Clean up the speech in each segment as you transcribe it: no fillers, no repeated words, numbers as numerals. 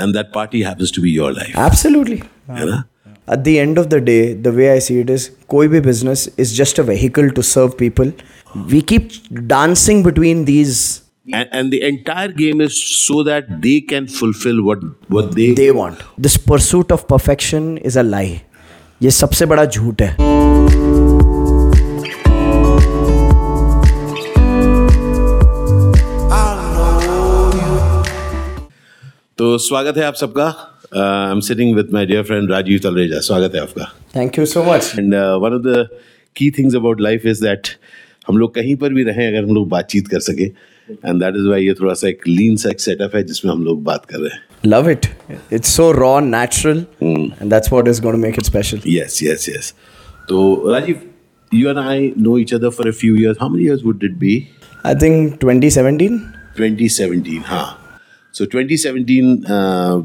and that party happens to be your life. Absolutely. You know? At the end of the day, the way I see it is, koi bhi business is just a vehicle to serve people. We keep dancing between these. And the entire game is so that they can fulfill what they want. This pursuit of perfection is a lie. ये सबसे बड़ा झूठ है. तो स्वागत है आप सबका. I am sitting with my dear friend Rajeev Talreja. स्वागत है आपका. Thank you so much. And one of the key things about life is that हम लोग कहीं पर भी रहें अगर हम लोग बातचीत कर सके, एंड दैट इज व्हाई ये थोड़ा सा एक लीन सा एक सेटअप है जिसमें हम लोग बात कर रहे हैं. Love it. It's so raw, natural, and that's what is going to make it special. Yes yes yes. तो Rajeev, you and I know each other for a few years. How many years would it be? I think 2017. 2017, हाँ. So 2017,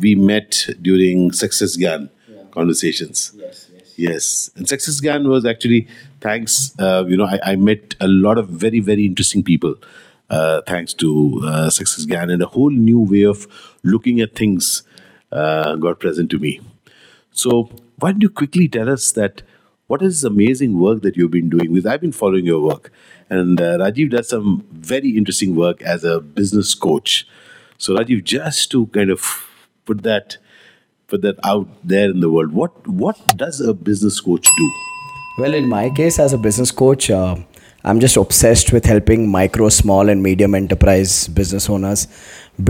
we met during Success Gyan conversations. Yes. And Success Gyan was actually, thanks, I met a lot of very, very interesting people thanks to Success Gyan, and a whole new way of looking at things got present to me. So why don't you quickly tell us that what is this amazing work that you've been doing? Because I've been following your work, and Rajiv does some very interesting work as a business coach. So Rajiv, just to kind of put that out there in the world, what does a business coach do? Well, in my case, as a business coach, I'm just obsessed with helping micro, small and medium enterprise business owners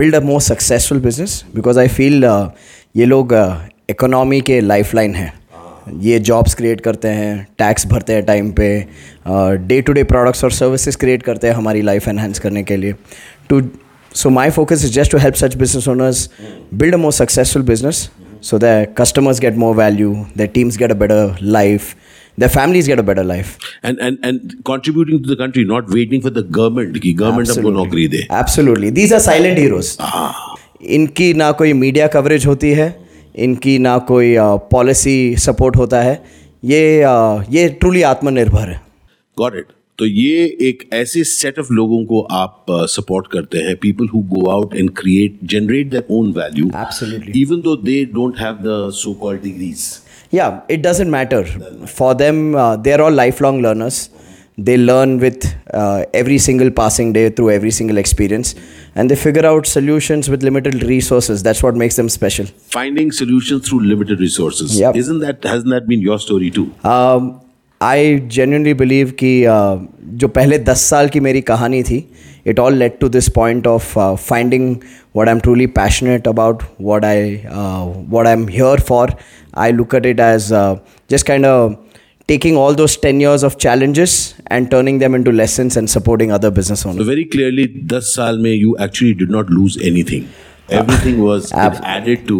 build a more successful business, because I feel ये लोग economy के lifeline हैं. ये jobs create करते हैं, tax भरते हैं time पे, डे टू डे प्रोडक्ट्स और सर्विसेज क्रिएट करते हैं हमारी लाइफ एनहांस करने के लिए. So my focus is just to help such business owners build a more successful business so their customers get more value, their teams get a better life, their families get a better life. And contributing to the country, not waiting for the government. कि government आपको नौकरी दे. Absolutely. These are silent heroes. इनकी ना कोई media coverage होती है, इनकी ना कोई पॉलिसी सपोर्ट होता है. ये ट्रूली आत्मनिर्भर है. Got it. तो ये एक ऐसे सेट ऑफ लोगों को आप सपोर्ट करते हैं, people who go out and create generate their own value. Absolutely. Even though they don't have the so called degrees. Yeah, it doesn't matter for them. They are all life long learners. They learn with every single passing day through every single experience, and they figure out solutions with limited resources. That's what makes them special. Finding solutions through limited resources. Isn't that, hasn't that been your story too? I genuinely believe कि जो पहले 10 साल की मेरी कहानी थी, it all led to this point of finding what I am truly passionate about, what I am here for. I look at it as just kind of taking all those 10 years of challenges and turning them into lessons and supporting other business owners. So very clearly, 10 साल में you actually did not lose anything. Everything was added to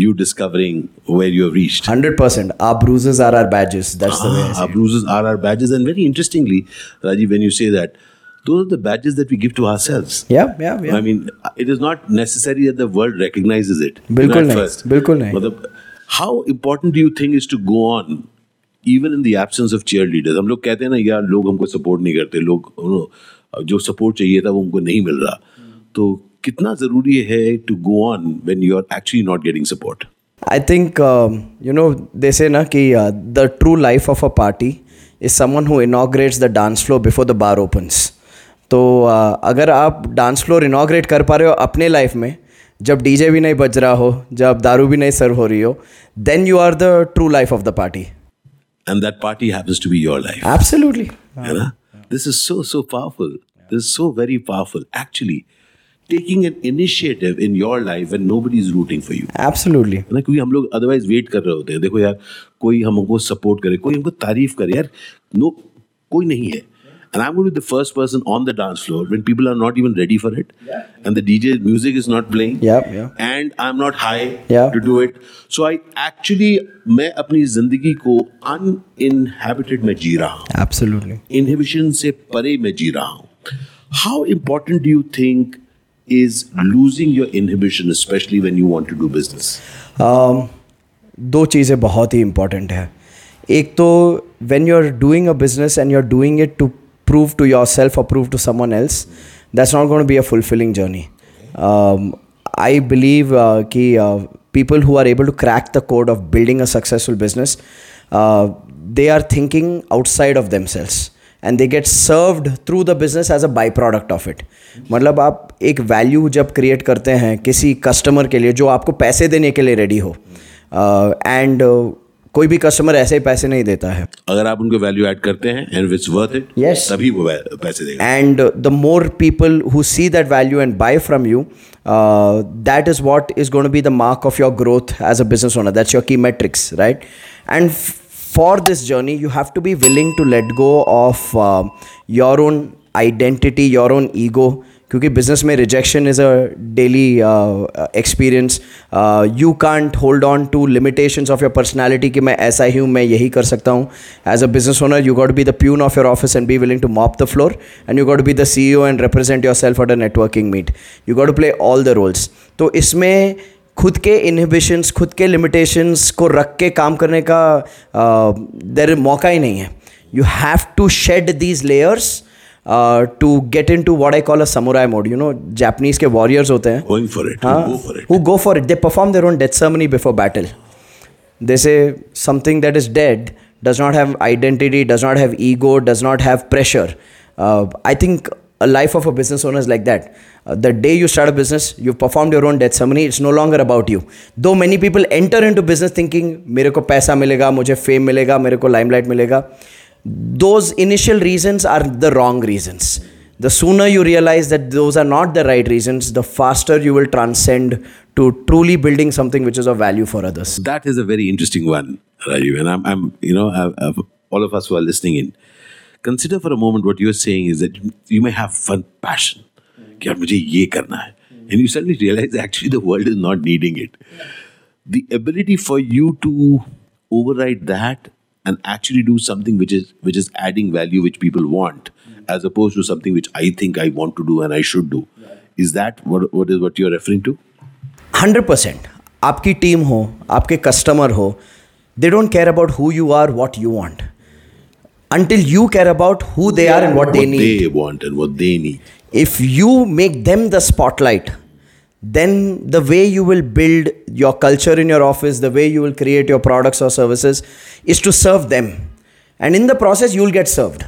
you discovering where you have reached. 100%. Our bruises are our badges. That's the way I say it. Our bruises are our badges. And very interestingly, Rajiv, when you say that, those are the badges that we give to ourselves. Yeah. I mean, it is not necessary that the world recognizes it. Bilkul nahi. How important do you think is to go on, even in the absence of cheerleaders? हम लोग कहते हैं ना, यार लोग हमको support नहीं करते, लोग जो सपोर्ट चाहिए था वो हमको नहीं मिल रहा. तो कितना ज़रूरी है to go on when you are actually not getting support? I think they say ना कि the true life of a party is someone who inaugurates the dance floor before the bar opens. तो अगर आप dance floor inaugurate कर पा रहे हो अपने लाइफ में, जब डीजे भी नहीं बज रहा हो, जब दारू भी नहीं सर्व हो रही हो, then you are the true life of the party. And that party happens to be your life. Absolutely. This is so powerful. This is so very powerful. Actually taking an initiative in your life when nobody is rooting for you. Absolutely. है ना, क्योंकि हम लोग otherwise wait कर रहे होते हैं. देखो यार, कोई हमको support करे, कोई हमको तारीफ करे. यार no, कोई नहीं है. And I'm going to be the first person on the dance floor when people are not even ready for it. Yeah. And the DJ music is not playing. Yeah. And I'm not high to do it. So मैं अपनी जिंदगी को uninhabited में जी रहा हूँ. Absolutely. Inhibition से परे मैं जी रहा हूँ. How important do you think is losing your inhibition, especially when you want to do business? दो चीज़ें बहुत ही इम्पॉर्टेंट है. एक तो when you're doing a business and you're doing it to prove to yourself or prove to someone else, that's not going to be a fulfilling journey. I believe ki people who are able to crack the code of building a successful business, they are thinking outside of themselves and they get served through the business as a byproduct of it. मतलब आप एक value जब create करते हैं किसी customer के लिए जो आपको पैसे देने के लिए ready हो, and कोई भी कस्टमर ऐसे ही पैसे नहीं देता है. अगर आप उनको वैल्यू ऐड करते हैं and it's worth it, yes, तभी वो पैसे देगा. And the more people who see that value and buy from you, that is what is going to be the mark of your growth as a business owner. That's your key metrics, right? And for this journey, you have to be willing to let go of your own identity, your own ego. क्योंकि business में rejection is a daily experience. You can't hold on to limitations of your personality कि मैं ऐसा ही हूँ, मैं यही कर सकता हूँ. As a business owner you got be the peon of your office and be willing to mop the floor, and you got be the CEO and represent yourself at a networking meet. You got to play all the roles. तो इसमें खुद के inhibitions, खुद के limitations को रख के काम करने का देर मौका ही नहीं है. You have to shed these layers to get into what I call a samurai mode. You know, Japanese ke warriors होते हैं who go for it. They perform their own death ceremony before battle. They say something that is dead does not have identity, does not have ego, does not have pressure. I think a life of a business owner is like that. The day you start a business, you've performed your own death ceremony. It's no longer about you. Though many people enter into business thinking, मेरे को पैसा मिलेगा, मुझे fame मिलेगा, मेरे को limelight मिलेगा. Those initial reasons are the wrong reasons. The sooner you realize that those are not the right reasons, the faster you will transcend to truly building something which is of value for others. That is a very interesting one, Rajiv. And I'm all of us who are listening in, consider for a moment what you're saying is that you may have fun passion. कि यार मुझे ये करना है. And you suddenly realize actually the world is not needing it. The ability for you to override that and actually do something which is adding value, which people want, as opposed to something which I think I want to do and I should do. Yeah. Is that what you're referring to? 100%. आपकी team हो, आपके customer हो, they don't care about who you are, what you want, until you care about who they are and what they need. They want and what they need. If you make them the spotlight, then the way you will build your culture in your office, the way you will create your products or services is to serve them. And in the process, you will get served.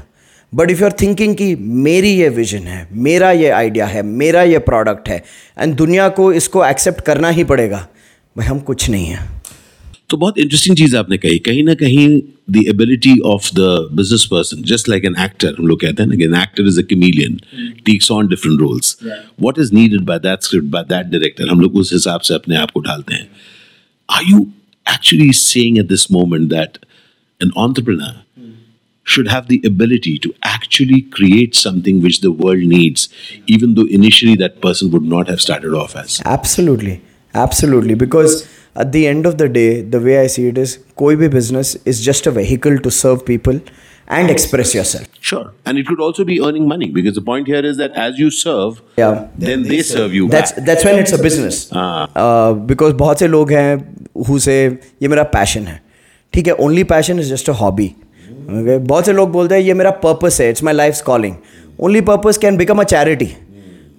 But if you are thinking कि मेरी ये vision है, मेरा ये idea है, मेरा ये product है, and दुनिया को इसको accept करना ही पड़ेगा, भाई हम कुछ नहीं है. तो बहुत interesting चीज़ आपने कही. कहीं ना कहीं the ability of the business person, just like an actor, हम लोग कहते हैं ना कि an actor is a chameleon, takes on different roles. Yeah. What is needed by that script, by that director, हम लोग उस हिसाब से अपने आप को ढालते हैं. Are you actually saying at this moment that an entrepreneur should have the ability to actually create something which the world needs, even though initially that person would not have started off as? Absolutely, because at the end of the day, the way I see it is, koi bhi business is just a vehicle to serve people and express yourself. Sure. And it could also be earning money, because the point here is that as you serve, then they serve you. That's when it's a business. Because बहुत से लोग हैं who say, ये मेरा passion है. ठीक है, only passion is just a hobby. Okay? बहुत से लोग बोलते हैं ये मेरा purpose है, it's my life's calling. Only purpose can become a charity.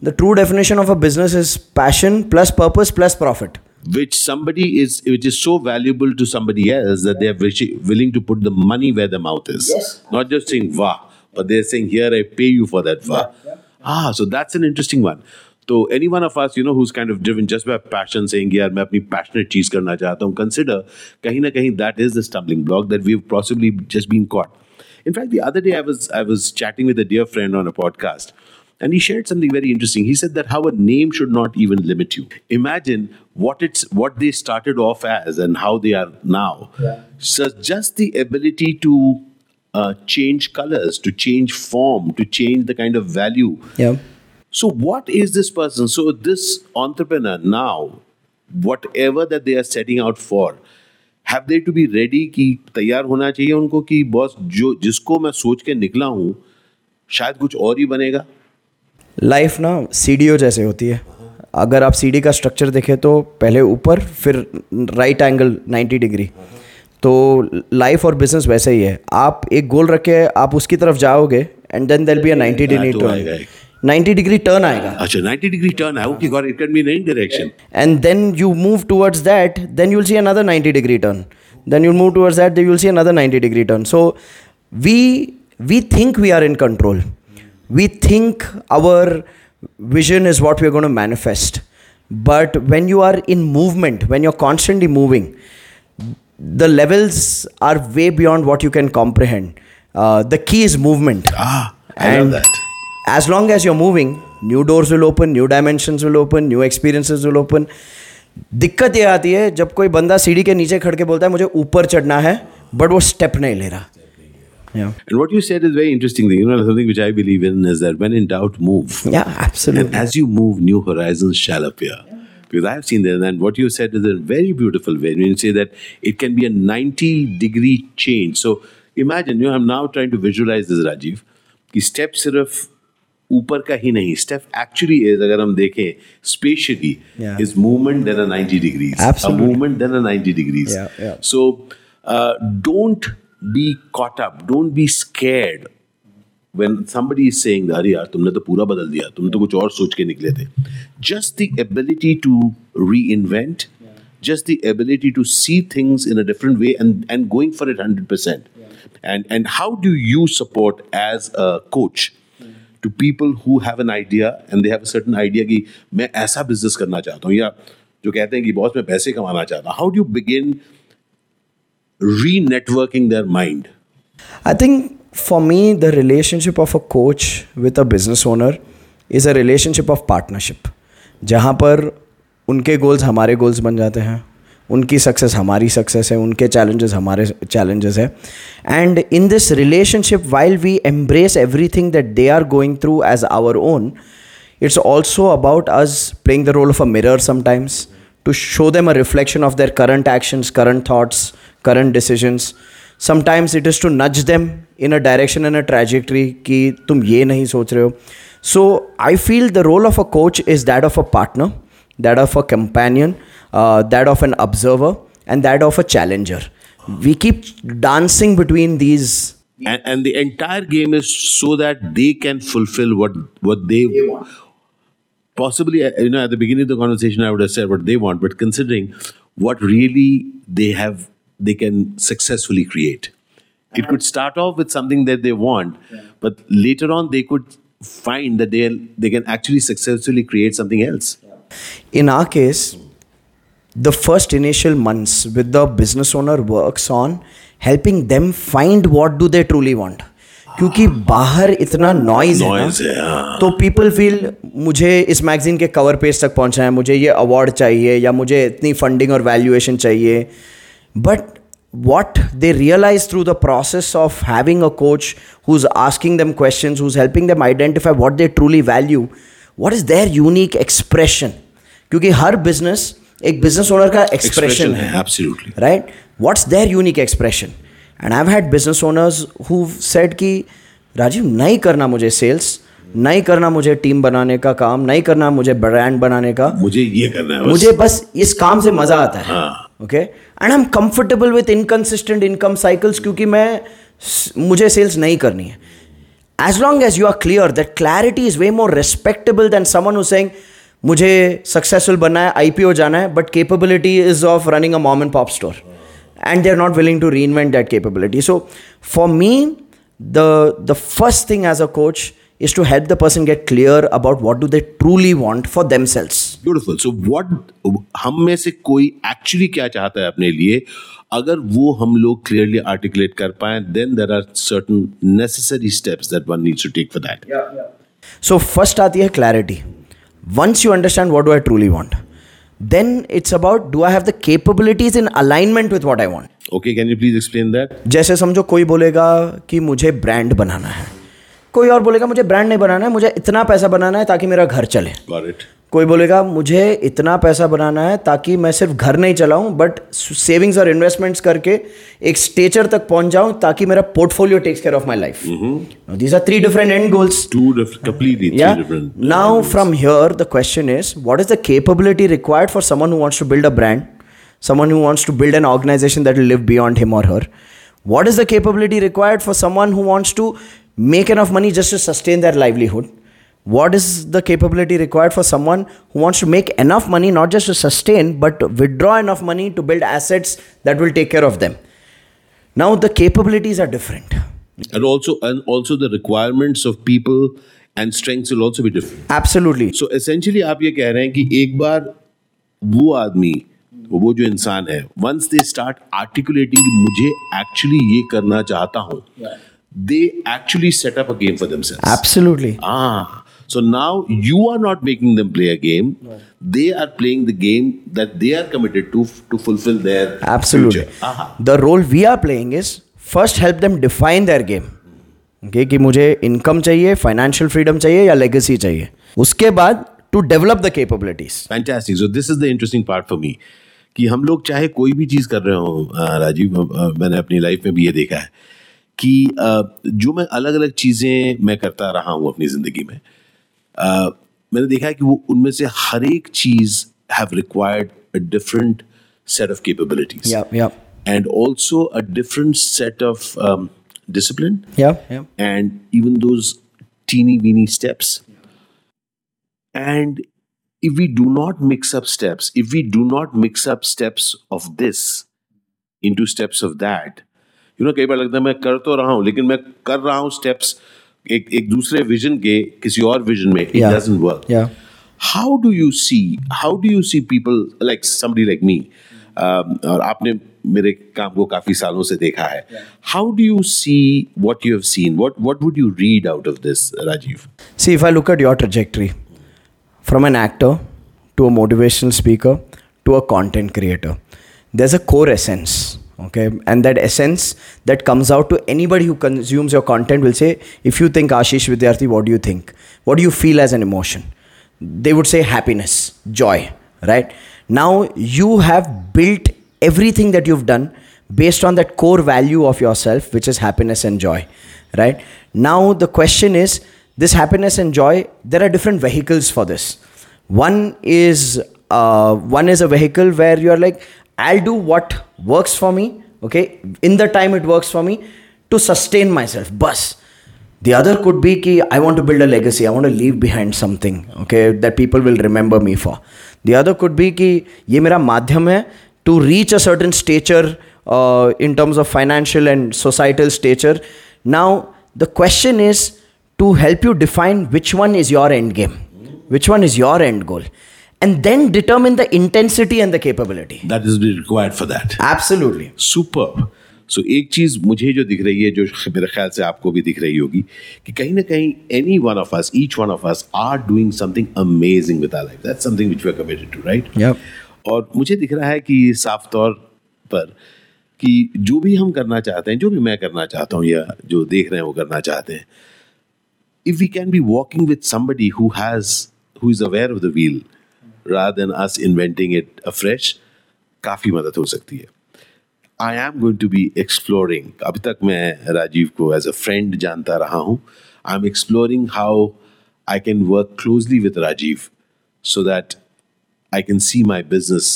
The true definition of a business is passion plus purpose plus profit. Which is so valuable to somebody else that they are willing to put the money where the mouth is. Yes. Not just saying "wah," but they're saying, "Here, I pay you for that wah." Yeah. So that's an interesting one. So any one of us, who's kind of driven just by passion, saying, "Yeah, मैं अपनी passionate चीज करना चाहता हूँ," consider कहीं ना कहीं that is the stumbling block that we've possibly just been caught. In fact, the other day I was chatting with a dear friend on a podcast. And he shared something very interesting. He said that how a name should not even limit you. Imagine what they started off as and how they are now. Yeah. So just the ability to change colors, to change form, to change the kind of value. Yeah. So what is this person? So this entrepreneur now, whatever that they are setting out for, have they to be ready कि तैयार होना चाहिए उनको कि boss जो जिसको मैं सोच के निकला हूँ शायद कुछ और ही बनेगा. लाइफ ना सीडीओ जैसे होती है. अगर आप सीडी का स्ट्रक्चर देखें तो पहले ऊपर फिर राइट एंगल 90 डिग्री. तो लाइफ और बिजनेस वैसे ही है. आप एक गोल रखे, आप उसकी तरफ जाओगे and then there will be a 90 degree turn. 90 degree turn आएगा. अच्छा 90 degree turn है, okay, got it, can be in any direction. And then you move towards that, then you'll see another 90 degree turn. Then you'll move towards that, then you'll see another 90 degree turn. So we think we are in control. We think our vision is what we are going to manifest. But when you are in movement, when you're constantly moving, the levels are way beyond what you can comprehend. The key is movement. I love that. As long as you're moving, new doors will open, new dimensions will open, new experiences will open. दिक्कत ये आती है जब कोई बंदा सीढ़ी के नीचे खड़ के बोलता है मुझे ऊपर चढ़ना है, बट वो स्टेप नहीं ले रहा. Yeah. And what you said is very interesting thing. You know, something which I believe in is that when in doubt, move. Yeah, absolutely. And as you move, new horizons shall appear. Because I have seen that. And what you said is a very beautiful way. You say that it can be a 90 degree change. So imagine, you know, I'm now trying to visualize this, Rajiv. कि step सिर्फ ऊपर का ही नहीं, step actually is, अगर हम देखें spatially, yeah, is movement then a 90 degrees. Absolutely. A movement then a 90 degrees. Yeah, yeah. So don't be caught up, don't be scared when somebody is saying that, yaar, tumne to pura badal diya, tum to kuch aur soch ke nikle the. Just the ability to reinvent, yeah, just the ability to see things in a different way and going for it 100%. Yeah. And how do you support as a coach, yeah, to people who have an idea and they have a certain idea ki main aisa business karna chahta hu ya jo kehte hain ki boss main paise kamana chahta, how do you begin re-networking their mind? I think for me, the relationship of a coach with a business owner is a relationship of partnership. जहाँ पर उनके goals हमारे goals बन जाते हैं, उनकी success हमारी success है, उनके challenges हमारे challenges है. And in this relationship, while we embrace everything that they are going through as our own, it's also about us playing the role of a mirror sometimes to show them a reflection of their current actions, current thoughts, current decisions. Sometimes it is to nudge them in a direction and a trajectory ki tum ye nahi soch rahe ho. So I feel the role of a coach is that of a partner, that of a companion, that of an observer, and that of a challenger. We keep dancing between these. And the entire game is so that they can fulfill what they want. Possibly, you know, at the beginning of the conversation, I would have said what they want, but considering what really they have, they can successfully create. It could start off with something that they want, yeah, but later on they could find that they can actually successfully create something else. In our case, the first initial months with the business owner works on helping them find what do they truly want. क्योंकि बाहर इतना noise है तो people feel मुझे इस magazine के cover page तक पहुंचना है, मुझे ये अवार्ड चाहिए या मुझे इतनी फंडिंग और वैल्यूएशन चाहिए. But what they realize through the process of having a coach who's asking them questions, who's helping them identify what they truly value, what is their unique expression. क्योंकि हर business एक business owner का expression है. Absolutely. Right? What's their unique expression? And I've had business owners who've said कि राजीव नहीं करना मुझे sales, नहीं करना मुझे टीम बनाने का काम, नहीं करना मुझे ब्रांड बनाने का, मुझे ये करना है, मुझे बस इस काम से मज़ा आता है. Okay, and I am comfortable with inconsistent income cycles क्योंकि मैं मुझे सेल्स नहीं करनी है. As long as you are clear, that clarity is way more respectable than someone who saying मुझे सक्सेसफुल बनना है, IPO जाना है, but capability is of running a mom and pop store and they're not willing to reinvent that capability. So for me, the first thing as a coach is to help the person get clear about what do they truly want for themselves. Beautiful. So what हम में से कोई actually क्या चाहता है अपने लिए, अगर वो हम लोग clearly articulate कर पाएं, then there are certain necessary steps that one needs to take for that. Yeah, yeah. So first आती है clarity. Once you understand what do I truly want, then it's about do I have the capabilities in alignment with what I want. Okay, can you please explain that? जैसे समझो कोई बोलेगा कि मुझे brand बनाना है, कोई और बोलेगा मुझे ब्रांड नहीं बनाना है, मुझे इतना पैसा बनाना है ताकि मेरा घर चले. Got it. कोई बोलेगा मुझे इतना पैसा बनाना है ताकि मैं सिर्फ घर नहीं चलाऊं बट सेविंग्स और इन्वेस्टमेंट्स करके एक स्टेचर तक पहुंच जाऊं ताकि मेरा portfolio takes care of my life. These are three different and goals. Two completely three different. Now from here the question is what is the capability required for someone who wants to build a brand, someone who wants to build an organisation that will live beyond him और her. What is the capability required for someone who wants to make enough money just to sustain their livelihood. What is the capability required for someone who wants to make enough money, not just to sustain, but to withdraw enough money to build assets that will take care of them? Now the capabilities are different. And also the requirements of people and strengths will also be different. Absolutely. So essentially आप ये कह रहे हैं कि एक बार वो आदमी, वो जो इंसान है, once they start articulating मुझे actually ये करना चाहता हूँ, they actually set up a game for themselves. Absolutely. So now you are not making them play a game. No. They are playing the game that they are committed to fulfill their Absolutely. Future. Aha. The role we are playing is first help them define their game. Okay, कि मुझे income चाहिए, financial freedom चाहिए या legacy चाहिए. उसके बाद to develop the capabilities. Fantastic. So this is the interesting part for me. कि हम लोग चाहे कोई भी चीज़ कर रहे हो राजीव, मैंने अपनी लाइफ में भी ये देखा है कि जो मैं अलग अलग चीज़ें मैं करता रहा हूँ अपनी ज़िंदगी में, मैंने देखा है कि वो उनमें से हर एक चीज have required a different set of capabilities and also a different set of discipline and even those teeny weeny steps and if we do not mix up steps of this into steps of that, you know, कई बार लगता है मैं कर तो रहा हूँ लेकिन मैं कर रहा हूँ steps एक दूसरे विजन के किसी और विजन में. It doesn't work. How do you see people like somebody like me, और आपने मेरे काम को काफी सालों से देखा है, how do you see what you have seen? What would you read out of this, Rajiv? See, if I look at your trajectory from an actor to a motivational speaker to a content creator, there's a core essence. Okay, and that essence that comes out to anybody who consumes your content will say, if you think Ashish Vidyarthi, what do you think? What do you feel as an emotion? They would say happiness, joy, right? Now you have built everything that you've done based on that core value of yourself, which is happiness and joy, right? Now the question is, this happiness and joy, there are different vehicles for this. One is a vehicle where you're like, I'll do what works for me, okay, in the time it works for me to sustain myself, bas. The other could be ki I want to build a legacy, I want to leave behind something, okay, that people will remember me for. The other could be ki ye mera madhyam hai to reach a certain stature in terms of financial and societal stature. Now, the question is to help you define which one is your end game, which one is your end goal. And then determine the intensity and the capability. That is required for that. Absolutely. Superb. So, एक चीज़ मुझे जो दिख रही है, जो मेरे ख्याल से आपको भी दिख रही होगी, कि कहीं ना कहीं any one of us, each one of us are doing something amazing with our life. That's something which we are committed to, right? Yep. और मुझे दिख रहा है कि साफ तौर पर कि जो भी हम करना चाहते हैं, जो भी मैं करना चाहता हूँ या जो देख रहे हैं वो करना चाहते हैं, if we can be walking with somebody who is aware of the wheel, rather than us inventing it afresh, काफ़ी मदद हो सकती है. I am going to be exploring, अभी तक मैं राजीव को as a friend जानता रहा हूँ, I am exploring how I can work closely with Rajiv so that I can see my business,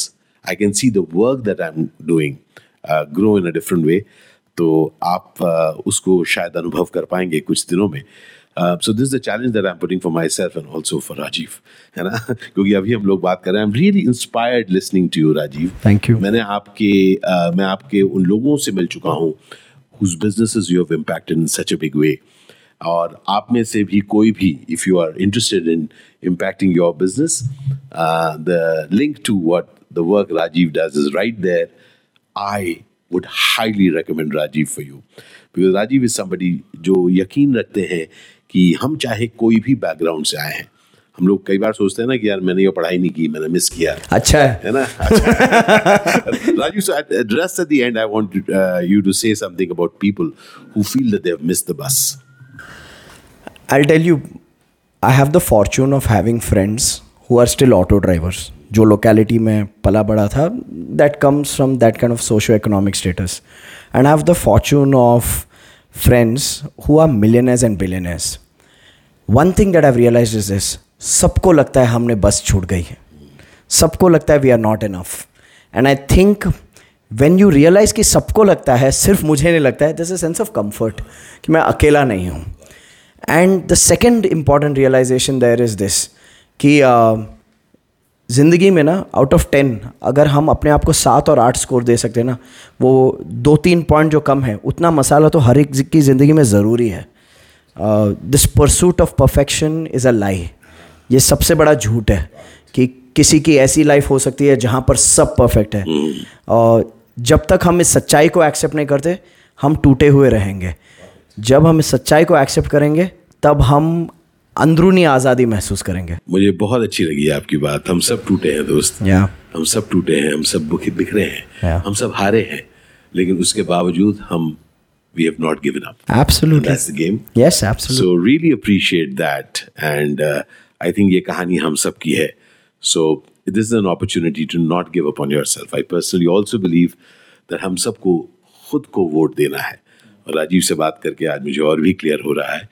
I can see the work that I'm doing grow in a different way. तो आप उसको शायद अनुभव कर पाएंगे कुछ दिनों में. So this is the challenge that I'm putting for myself and also for Rajiv, है ना, क्योंकि अभी हम लोग बात कर रहे हैं. I'm really inspired listening to you, Rajiv. Thank you. मैं आपके उन लोगों से मिल चुका हूँ whose businesses you have impacted in such a big way. और आप में से भी कोई भी, if you are interested in impacting your business, the link to what the work Rajiv does is right there. I would highly recommend Rajiv for you. Because Rajiv is somebody जो यकीन रखते हैं कि हम चाहे कोई भी बैकग्राउंड से आए हैं. हम लोग कई बार सोचते हैं ना कि यार मैंने ये पढ़ाई नहीं की, मैंने मिस किया, अच्छा है ना, Rajiv. So just at the end I want you to say something about people who feel that they have missed the bus. I'll tell you, I have the fortune of having friends who are still auto drivers. जो locality में पला बड़ा था, that comes from that kind of socio-economic status. And I have the fortune of friends who are millionaires and billionaires. One thing that I've realized is this, सबको लगता है हमने बस छूट गई है, सबको लगता है we are not enough. And I think when you realize कि सबको लगता है, सिर्फ मुझे नहीं लगता है, there's a sense of comfort कि मैं अकेला नहीं हूँ. And the second important realization there is this कि ज़िंदगी में ना आउट ऑफ 10 अगर हम अपने आप को 7 और 8 स्कोर दे सकते हैं ना, वो 2-3 पॉइंट जो कम है उतना मसाला तो हर एक की ज़िंदगी में ज़रूरी है. This pursuit of perfection is a lie. ये सबसे बड़ा झूठ है कि किसी की ऐसी लाइफ हो सकती है जहाँ पर सब परफेक्ट है. और जब तक हम इस सच्चाई को एक्सेप्ट नहीं करते हम टूटे हुए रहेंगे. जब हम इस सच्चाई को एक्सेप्ट करेंगे तब हम अंदरूनी आज़ादी महसूस करेंगे. मुझे बहुत अच्छी लगी आपकी बात. हम सब टूटे हैं दोस्त. हम सब टूटे हैं, हम सब बिखरे हैं, हम सब हारे हैं, लेकिन उसके बावजूद हम we have not given up. Absolutely. And that's the game. Yes, absolutely. So really appreciate that, and I think ये कहानी हम सब की है. So this is an opportunity to not give up on yourself. I personally also believe that हम सबको खुद को वोट देना है. और राजीव से बात करके आज मुझे और भी क्लियर हो रहा है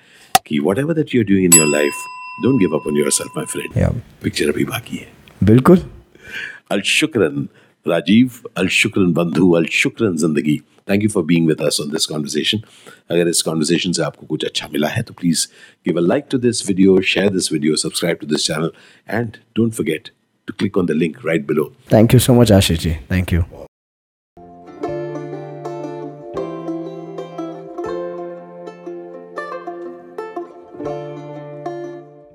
कि whatever that you're doing in your life, don't give up on yourself, my friend. Yeah. Picture अभी बाकी है. बिल्कुल. अल शुक्रन राजीव, अल शुक्रन बंधु, अल शुक्रन जिंदगी. Thank you for being with us on this conversation. अगर इस conversation से आपको कुछ अच्छा मिला है तो please give a like to this video, share this video, subscribe to this channel, and don't forget to click on the link right below. Thank you so much, Ashish ji. Thank you.